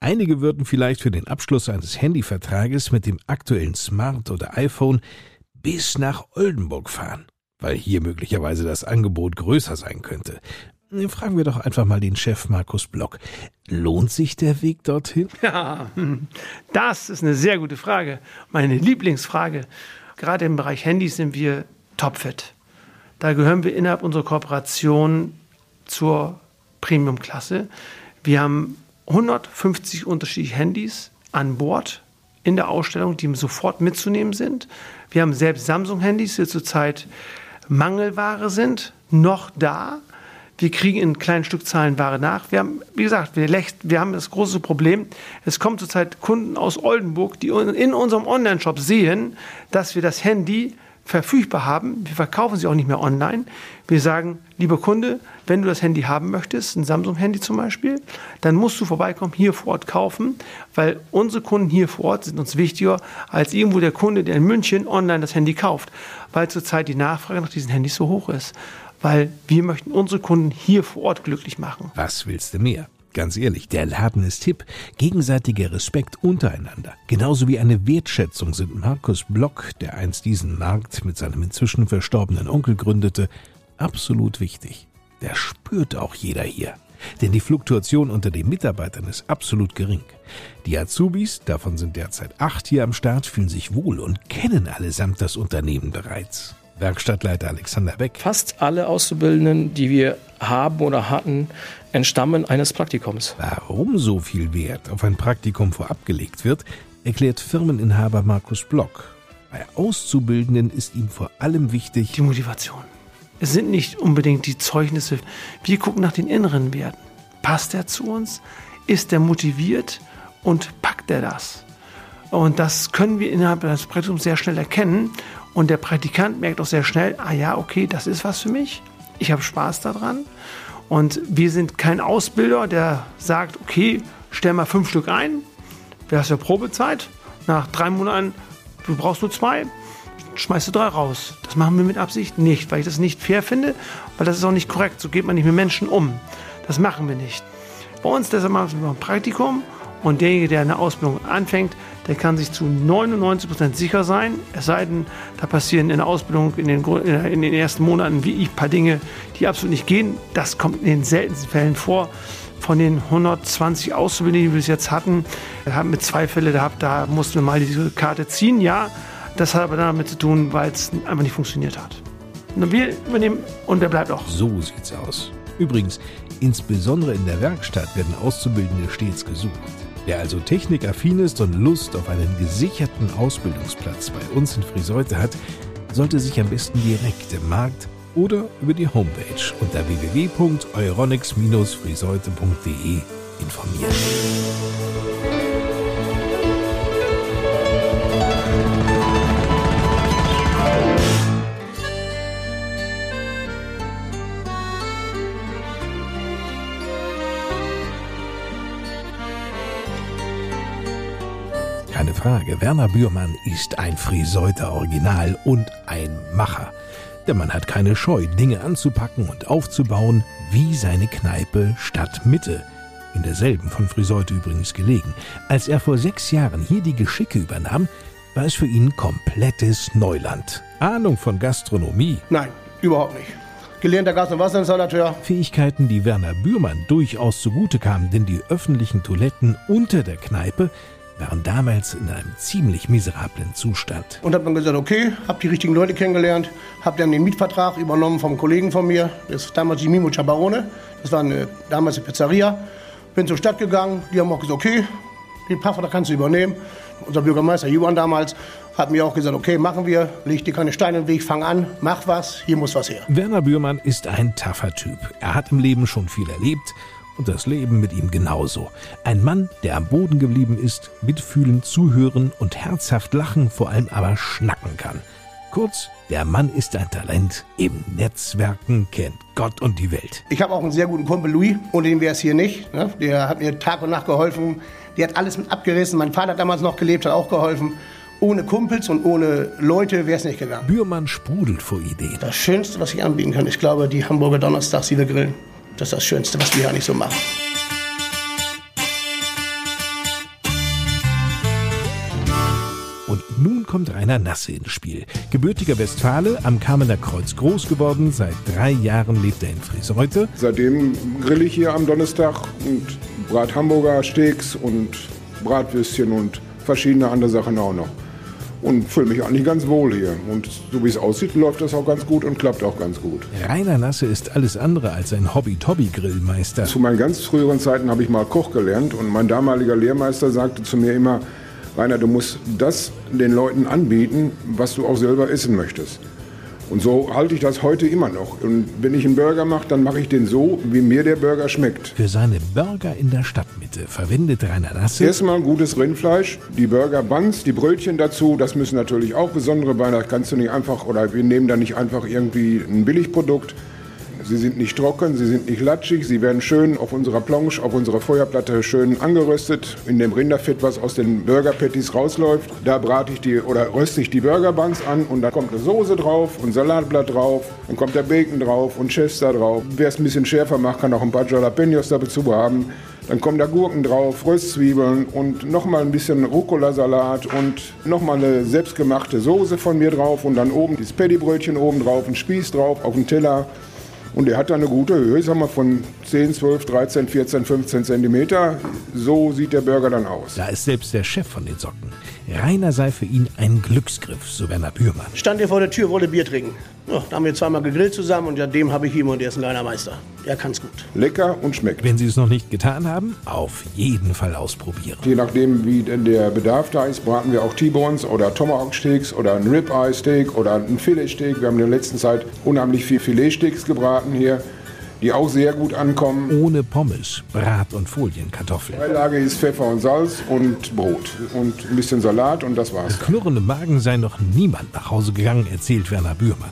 Einige würden vielleicht für den Abschluss eines Handyvertrages mit dem aktuellen Smart oder iPhone bis nach Oldenburg fahren, weil hier möglicherweise das Angebot größer sein könnte. Fragen wir doch einfach mal den Chef Markus Block. Lohnt sich der Weg dorthin? Ja, das ist eine sehr gute Frage. Meine Lieblingsfrage. Gerade im Bereich Handys sind wir topfit. Da gehören wir innerhalb unserer Kooperation zur Premium-Klasse. Wir haben hundertfünfzig unterschiedliche Handys an Bord in der Ausstellung, die sofort mitzunehmen sind. Wir haben selbst Samsung-Handys, die zurzeit Mangelware sind, noch da. Wir kriegen in kleinen Stückzahlen Ware nach. Wir haben, wie gesagt, wir, lecht, wir haben das große Problem, es kommen zurzeit Kunden aus Oldenburg, die in unserem Online-Shop sehen, dass wir das Handy verfügbar haben. Wir verkaufen sie auch nicht mehr online. Wir sagen, lieber Kunde, wenn du das Handy haben möchtest, ein Samsung-Handy zum Beispiel, dann musst du vorbeikommen, hier vor Ort kaufen, weil unsere Kunden hier vor Ort sind uns wichtiger als irgendwo der Kunde, der in München online das Handy kauft, weil zurzeit die Nachfrage nach diesen Handys so hoch ist, weil wir möchten unsere Kunden hier vor Ort glücklich machen. Was willst du mehr? Ganz ehrlich, der Laden ist hip. Gegenseitiger Respekt untereinander, genauso wie eine Wertschätzung sind Markus Block, der einst diesen Markt mit seinem inzwischen verstorbenen Onkel gründete, absolut wichtig. Das spürt auch jeder hier. Denn die Fluktuation unter den Mitarbeitern ist absolut gering. Die Azubis, davon sind derzeit acht hier am Start, fühlen sich wohl und kennen allesamt das Unternehmen bereits. Werkstattleiter Alexander Beck. Fast alle Auszubildenden, die wir haben oder hatten, entstammen eines Praktikums. Warum so viel Wert auf ein Praktikum vorab gelegt wird, erklärt Firmeninhaber Markus Block. Bei Auszubildenden ist ihm vor allem wichtig die Motivation. Es sind nicht unbedingt die Zeugnisse. Wir gucken nach den inneren Werten. Passt er zu uns? Ist er motiviert? Und packt er das? Und das können wir innerhalb des Praktikums sehr schnell erkennen. Und der Praktikant merkt auch sehr schnell, ah ja, okay, das ist was für mich. Ich habe Spaß daran. Und wir sind kein Ausbilder, der sagt, okay, stell mal fünf Stück ein. Du hast ja Probezeit. Nach drei Monaten, du brauchst nur zwei, schmeißt du drei raus. Das machen wir mit Absicht nicht, weil ich das nicht fair finde, weil das ist auch nicht korrekt. So geht man nicht mit Menschen um. Das machen wir nicht. Bei uns deshalb machen wir ein Praktikum. Und derjenige, der eine Ausbildung anfängt, der kann sich zu neunundneunzig Prozent sicher sein. Es sei denn, da passieren in der Ausbildung in den, in den ersten Monaten wie ich ein paar Dinge, die absolut nicht gehen. Das kommt in den seltensten Fällen vor. Von den hundertzwanzig Auszubildenden, die wir bis jetzt hatten, haben wir zwei Fälle gehabt, da mussten wir mal diese Karte ziehen. Ja, das hat aber damit zu tun, weil es einfach nicht funktioniert hat. Und wir übernehmen und der bleibt auch. So sieht's aus. Übrigens, insbesondere in der Werkstatt werden Auszubildende stets gesucht. Wer also technikaffin ist und Lust auf einen gesicherten Ausbildungsplatz bei uns in Friesoythe hat, sollte sich am besten direkt im Markt oder über die Homepage unter w w w punkt euronics Bindestrich friesoythe punkt d e informieren. Keine Frage, Werner Bührmann ist ein Friesoyther Original und ein Macher. Der Mann hat keine Scheu, Dinge anzupacken und aufzubauen, wie seine Kneipe Stadtmitte, in derselben von Friesoythe übrigens gelegen. Als er vor sechs Jahren hier die Geschicke übernahm, war es für ihn komplettes Neuland. Ahnung von Gastronomie? Nein, überhaupt nicht. gelernter Gas- und Wasserinstallateur. Fähigkeiten, die Werner Bührmann durchaus zugute kamen, denn die öffentlichen Toiletten unter der Kneipe waren damals in einem ziemlich miserablen Zustand. Und habe dann gesagt, okay, habe die richtigen Leute kennengelernt, habe dann den Mietvertrag übernommen vom Kollegen von mir, das ist damals die Mimo Ciabarone, das war eine, damals eine Pizzeria. Bin zur Stadt gegangen, die haben auch gesagt, okay, den Pachtvertrag kannst du übernehmen. Unser Bürgermeister Johann damals hat mir auch gesagt, okay, machen wir, leg dir keine Steine im Weg, fang an, mach was, hier muss was her. Werner Bührmann ist ein taffer Typ. Er hat im Leben schon viel erlebt und das Leben mit ihm genauso. Ein Mann, der am Boden geblieben ist, mitfühlen, zuhören und herzhaft lachen, vor allem aber schnacken kann. Kurz, der Mann ist ein Talent, im Netzwerken kennt Gott und die Welt. Ich habe auch einen sehr guten Kumpel, Louis, ohne den wäre es hier nicht. Ne? Der hat mir Tag und Nacht geholfen, der hat alles mit abgerissen. Mein Vater hat damals noch gelebt, hat auch geholfen. Ohne Kumpels und ohne Leute wäre es nicht gegangen. Bührmann sprudelt vor Ideen. Das Schönste, was ich anbieten kann, ich glaube, die Hamburger Donnerstags, die wir grillen. Das ist das Schönste, was wir ja nicht so machen. Und nun kommt Rainer Nasse ins Spiel. Gebürtiger Westfale, am Kamener Kreuz groß geworden, seit drei Jahren lebt er in Friesoythe. Seitdem grill ich hier am Donnerstag und brat Hamburger Steaks und Bratwürstchen und verschiedene andere Sachen auch noch. Und fühle mich eigentlich ganz wohl hier. Und so wie es aussieht, läuft das auch ganz gut und klappt auch ganz gut. Rainer Nasse ist alles andere als ein Hobby-Tobby-Grillmeister. Zu meinen ganz früheren Zeiten habe ich mal Koch gelernt. Und mein damaliger Lehrmeister sagte zu mir immer, Rainer, du musst das den Leuten anbieten, was du auch selber essen möchtest. Und so halte ich das heute immer noch. Und wenn ich einen Burger mache, dann mache ich den so, wie mir der Burger schmeckt. Für seine Burger in der Stadtmitte verwendet Rainer Nasse erstmal gutes Rindfleisch, die Burger Buns, die Brötchen dazu, das müssen natürlich auch besondere sein. Das kannst du nicht einfach, oder wir nehmen da nicht einfach irgendwie ein Billigprodukt. Sie sind nicht trocken, sie sind nicht latschig, sie werden schön auf unserer Planche, auf unserer Feuerplatte schön angeröstet. In dem Rinderfett, was aus den Burger-Patties rausläuft, da brate ich die oder röste ich die Burger-Buns an und dann kommt eine Soße drauf und Salatblatt drauf, dann kommt der Bacon drauf und Chester drauf. Wer es ein bisschen schärfer macht, kann auch ein paar Jalapenos dazu haben. Dann kommen da Gurken drauf, Röstzwiebeln und nochmal ein bisschen Rucola-Salat und nochmal eine selbstgemachte Soße von mir drauf und dann oben das Patty-Brötchen oben drauf, ein Spieß drauf auf den Teller. Und er hat da eine gute Höhe, sagen wir von zehn, zwölf, dreizehn, vierzehn, fünfzehn Zentimeter. So sieht der Burger dann aus. Da ist selbst der Chef von den Socken. Rainer sei für ihn ein Glücksgriff, so Werner Bührmann. Stand hier vor der Tür, wollte Bier trinken. Ja, da haben wir zweimal gegrillt zusammen und seitdem habe ich ihn und er ist ein kleiner Meister. Er kann's gut. Lecker und schmeckt. Wenn Sie es noch nicht getan haben, auf jeden Fall ausprobieren. Je nachdem, wie der Bedarf da ist, braten wir auch T-Bones oder Tomahawk-Steaks oder ein Rib-Eye-Steak oder ein Filet-Steak. Wir haben in der letzten Zeit unheimlich viel Filet-Steaks gebraten hier, die auch sehr gut ankommen. Ohne Pommes, Brat- und Folienkartoffeln. Beilage ist Pfeffer und Salz und Brot und ein bisschen Salat und das war's. Mit knurrendem Magen sei noch niemand nach Hause gegangen, erzählt Werner Bührmann.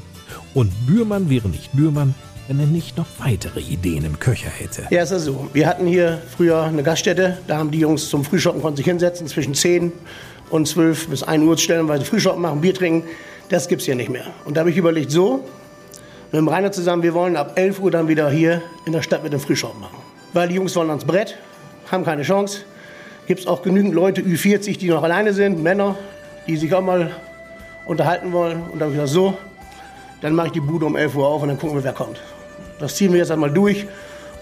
Und Bührmann wäre nicht Bührmann, wenn er nicht noch weitere Ideen im Köcher hätte. Ja, ist das so. Wir hatten hier früher eine Gaststätte, da haben die Jungs zum Frühschoppen konnten sich hinsetzen, zwischen zehn und zwölf bis ein Uhr stellenweise Frühschoppen machen, Bier trinken. Das gibt's hier nicht mehr. Und da habe ich überlegt, so... Mit dem Rainer zusammen, wir wollen ab elf Uhr dann wieder hier in der Stadt mit dem Frühschoppen machen. Weil die Jungs wollen ans Brett, haben keine Chance. Gibt es auch genügend Leute, Ü vierzig, die noch alleine sind, Männer, die sich auch mal unterhalten wollen. Und da habe ich gesagt, so, dann mache ich die Bude um elf Uhr auf und dann gucken wir, wer kommt. Das ziehen wir jetzt einmal durch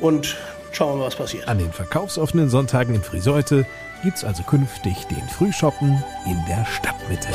und schauen wir mal, was passiert. An den verkaufsoffenen Sonntagen in Friesoythe gibt es also künftig den Frühschoppen in der Stadtmitte.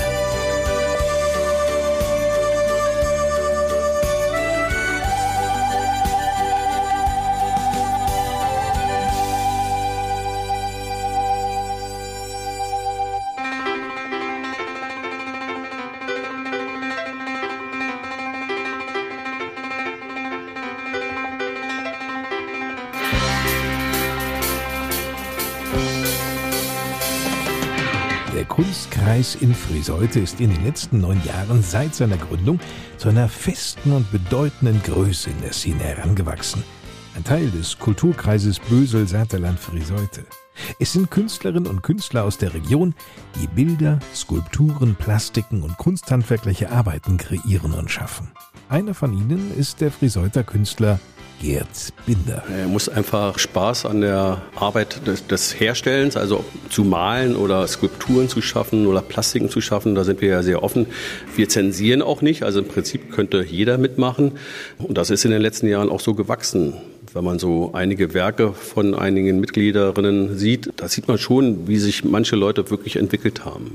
Kunstkreis in Friesoythe ist in den letzten neun Jahren seit seiner Gründung zu einer festen und bedeutenden Größe in der Szene herangewachsen. Ein Teil des Kulturkreises Bösel-Saterland-Friesoythe. Es sind Künstlerinnen und Künstler aus der Region, die Bilder, Skulpturen, Plastiken und kunsthandwerkliche Arbeiten kreieren und schaffen. Einer von ihnen ist der Friesoyther Künstler Gerd Binder. Er muss einfach Spaß an der Arbeit des, des Herstellens, also zu malen oder Skulpturen zu schaffen oder Plastiken zu schaffen, da sind wir ja sehr offen. Wir zensieren auch nicht, also im Prinzip könnte jeder mitmachen und das ist in den letzten Jahren auch so gewachsen. Wenn man so einige Werke von einigen Mitgliederinnen sieht, da sieht man schon, wie sich manche Leute wirklich entwickelt haben.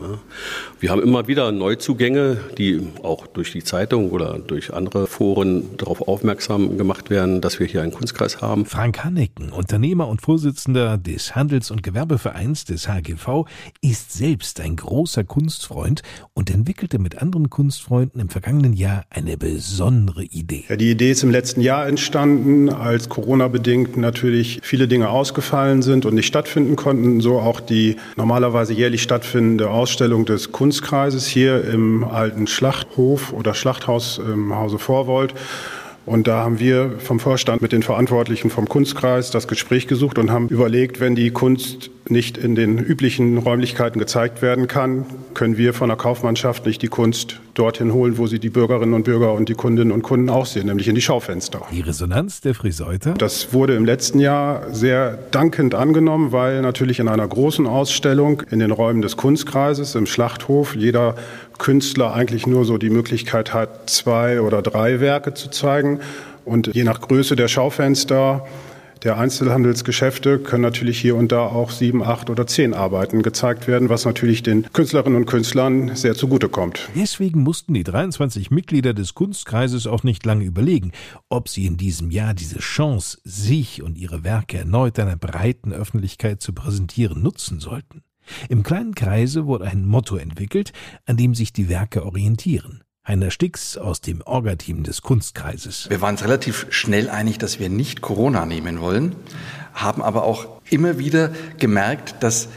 Wir haben immer wieder Neuzugänge, die auch durch die Zeitung oder durch andere Foren darauf aufmerksam gemacht werden, dass wir hier einen Kunstkreis haben. Frank Hanneken, Unternehmer und Vorsitzender des Handels- und Gewerbevereins des H G V, ist selbst ein großer Kunstfreund und entwickelte mit anderen Kunstfreunden im vergangenen Jahr eine besondere Idee. Ja, die Idee ist im letzten Jahr entstanden, als Corona-bedingt natürlich viele Dinge ausgefallen sind und nicht stattfinden konnten. So auch die normalerweise jährlich stattfindende Ausstellung des Kunstkreises hier im alten Schlachthof oder Schlachthaus im Hause Vorwold. Und da haben wir vom Vorstand mit den Verantwortlichen vom Kunstkreis das Gespräch gesucht und haben überlegt, wenn die Kunst nicht in den üblichen Räumlichkeiten gezeigt werden kann, können wir von der Kaufmannschaft nicht die Kunst dorthin holen, wo sie die Bürgerinnen und Bürger und die Kundinnen und Kunden auch sehen, nämlich in die Schaufenster. Die Resonanz der Friesoythe? Das wurde im letzten Jahr sehr dankend angenommen, weil natürlich in einer großen Ausstellung in den Räumen des Kunstkreises im Schlachthof jeder Künstler eigentlich nur so die Möglichkeit hat, zwei oder drei Werke zu zeigen. Und je nach Größe der Schaufenster der Einzelhandelsgeschäfte können natürlich hier und da auch sieben, acht oder zehn Arbeiten gezeigt werden, was natürlich den Künstlerinnen und Künstlern sehr zugutekommt. Deswegen mussten die dreiundzwanzig Mitglieder des Kunstkreises auch nicht lange überlegen, ob sie in diesem Jahr diese Chance, sich und ihre Werke erneut einer breiten Öffentlichkeit zu präsentieren, nutzen sollten. Im kleinen Kreise wurde ein Motto entwickelt, an dem sich die Werke orientieren. Heiner Stix aus dem Orga-Team des Kunstkreises. Wir waren uns relativ schnell einig, dass wir nicht Corona nehmen wollen, haben aber auch immer wieder gemerkt, dass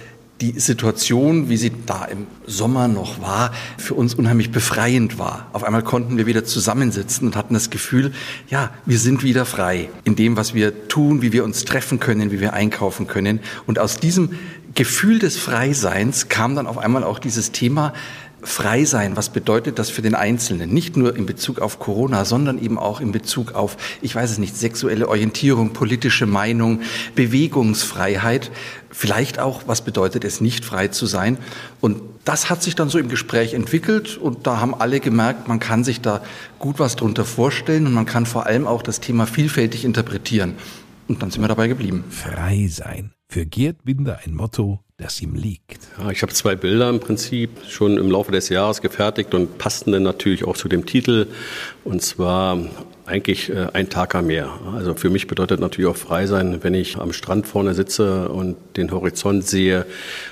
die Situation, wie sie da im Sommer noch war, für uns unheimlich befreiend war. Auf einmal konnten wir wieder zusammensitzen und hatten das Gefühl, ja, wir sind wieder frei in dem, was wir tun, wie wir uns treffen können, wie wir einkaufen können. Und aus diesem Gefühl des Freiseins kam dann auf einmal auch dieses Thema Frei sein, was bedeutet das für den Einzelnen? Nicht nur in Bezug auf Corona, sondern eben auch in Bezug auf, ich weiß es nicht, sexuelle Orientierung, politische Meinung, Bewegungsfreiheit. Vielleicht auch, was bedeutet es, nicht frei zu sein? Und das hat sich dann so im Gespräch entwickelt und da haben alle gemerkt, man kann sich da gut was drunter vorstellen und man kann vor allem auch das Thema vielfältig interpretieren. Und dann sind wir dabei geblieben. Frei sein. Für Gerd Binder ein Motto, das ihm liegt. Ja, ich habe zwei Bilder im Prinzip schon im Laufe des Jahres gefertigt und passten dann natürlich auch zu dem Titel. Und zwar eigentlich äh, ein Tag am Meer. Also für mich bedeutet natürlich auch frei sein, wenn ich am Strand vorne sitze und den Horizont sehe.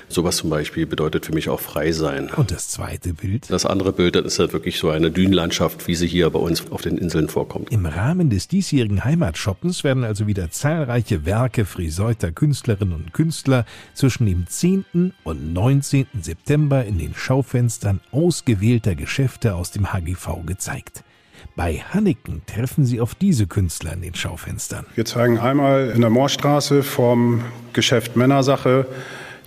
Sowas zum Beispiel bedeutet für mich auch frei sein. Und das zweite Bild? Das andere Bild, das ist halt wirklich so eine Dünenlandschaft, wie sie hier bei uns auf den Inseln vorkommt. Im Rahmen des diesjährigen Heimat Shoppens werden also wieder zahlreiche Werke Friesoyther Künstlerinnen und Künstler zwischen dem zehnten und neunzehnten September in den Schaufenstern ausgewählter Geschäfte aus dem H G V gezeigt. Bei Hanneken treffen Sie auf diese Künstler in den Schaufenstern. Wir zeigen einmal in der Moorstraße vom Geschäft Männersache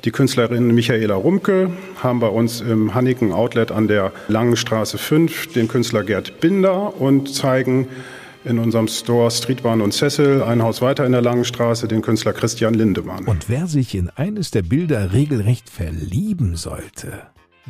die Künstlerin Michaela Rumpke, haben bei uns im Hanneken Outlet an der Langenstraße fünf den Künstler Gerd Binder und zeigen in unserem Store Streetbahn und Sessel, ein Haus weiter in der Langenstraße, den Künstler Christian Lindemann. Und wer sich in eines der Bilder regelrecht verlieben sollte...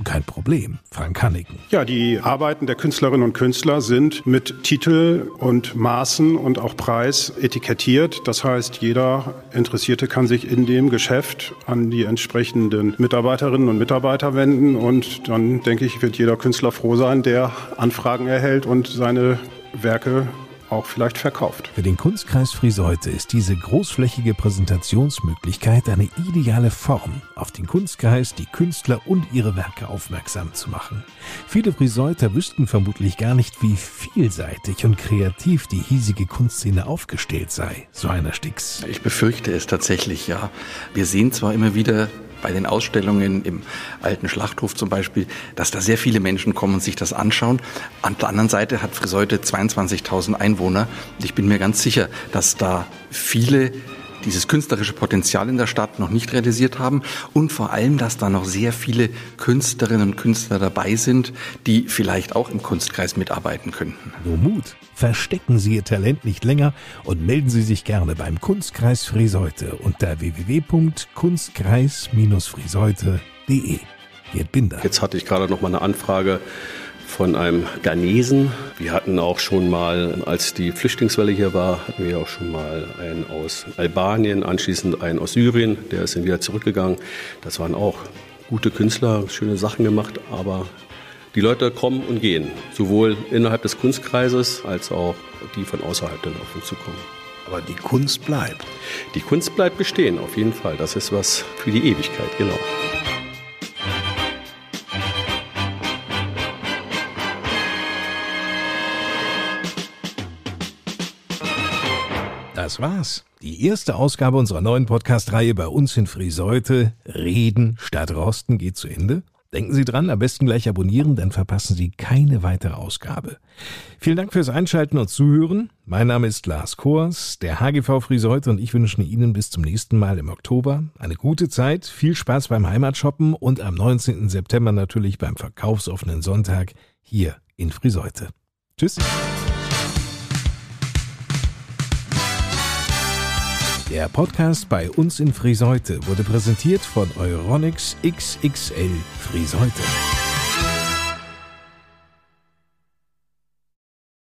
Kein Problem, Frank Hanneken. Ja, die Arbeiten der Künstlerinnen und Künstler sind mit Titel und Maßen und auch Preis etikettiert. Das heißt, jeder Interessierte kann sich in dem Geschäft an die entsprechenden Mitarbeiterinnen und Mitarbeiter wenden. Und dann, denke ich, wird jeder Künstler froh sein, der Anfragen erhält und seine Werke auch vielleicht verkauft. Für den Kunstkreis Friesoythe ist diese großflächige Präsentationsmöglichkeit eine ideale Form, auf den Kunstkreis, die Künstler und ihre Werke aufmerksam zu machen. Viele Friesoyther wüssten vermutlich gar nicht, wie vielseitig und kreativ die hiesige Kunstszene aufgestellt sei, so Heiner Stix. Ich befürchte es tatsächlich, ja. Wir sehen zwar immer wieder bei den Ausstellungen im alten Schlachthof zum Beispiel, dass da sehr viele Menschen kommen und sich das anschauen. An der anderen Seite hat Friesoythe zweiundzwanzigtausend Einwohner. Und ich bin mir ganz sicher, dass da viele dieses künstlerische Potenzial in der Stadt noch nicht realisiert haben und vor allem, dass da noch sehr viele Künstlerinnen und Künstler dabei sind, die vielleicht auch im Kunstkreis mitarbeiten könnten. Nur Mut! Verstecken Sie Ihr Talent nicht länger und melden Sie sich gerne beim Kunstkreis Friesoythe unter w w w punkt kunstkreis Strich friesoythe punkt de. Gerd Binder. Jetzt hatte ich gerade noch mal eine Anfrage von einem Ghanesen. Wir hatten auch schon mal, als die Flüchtlingswelle hier war, hatten wir auch schon mal einen aus Albanien, anschließend einen aus Syrien, der ist dann wieder zurückgegangen. Das waren auch gute Künstler, schöne Sachen gemacht, aber die Leute kommen und gehen, sowohl innerhalb des Kunstkreises als auch die von außerhalb dann auf uns zukommen. Aber die Kunst bleibt. Die Kunst bleibt bestehen, auf jeden Fall. Das ist was für die Ewigkeit, genau. Das war's. Die erste Ausgabe unserer neuen Podcast-Reihe bei uns in Friesoythe, Reden statt Rosten, geht zu Ende. Denken Sie dran, am besten gleich abonnieren, dann verpassen Sie keine weitere Ausgabe. Vielen Dank fürs Einschalten und Zuhören. Mein Name ist Lars Cohrs, der H G V Friesoythe, und ich wünsche Ihnen bis zum nächsten Mal im Oktober eine gute Zeit, viel Spaß beim Heimat Shoppen und am neunzehnten September natürlich beim verkaufsoffenen Sonntag hier in Friesoythe. Tschüss. Der Podcast bei uns in Friesoythe wurde präsentiert von Euronics X X L Friesoythe.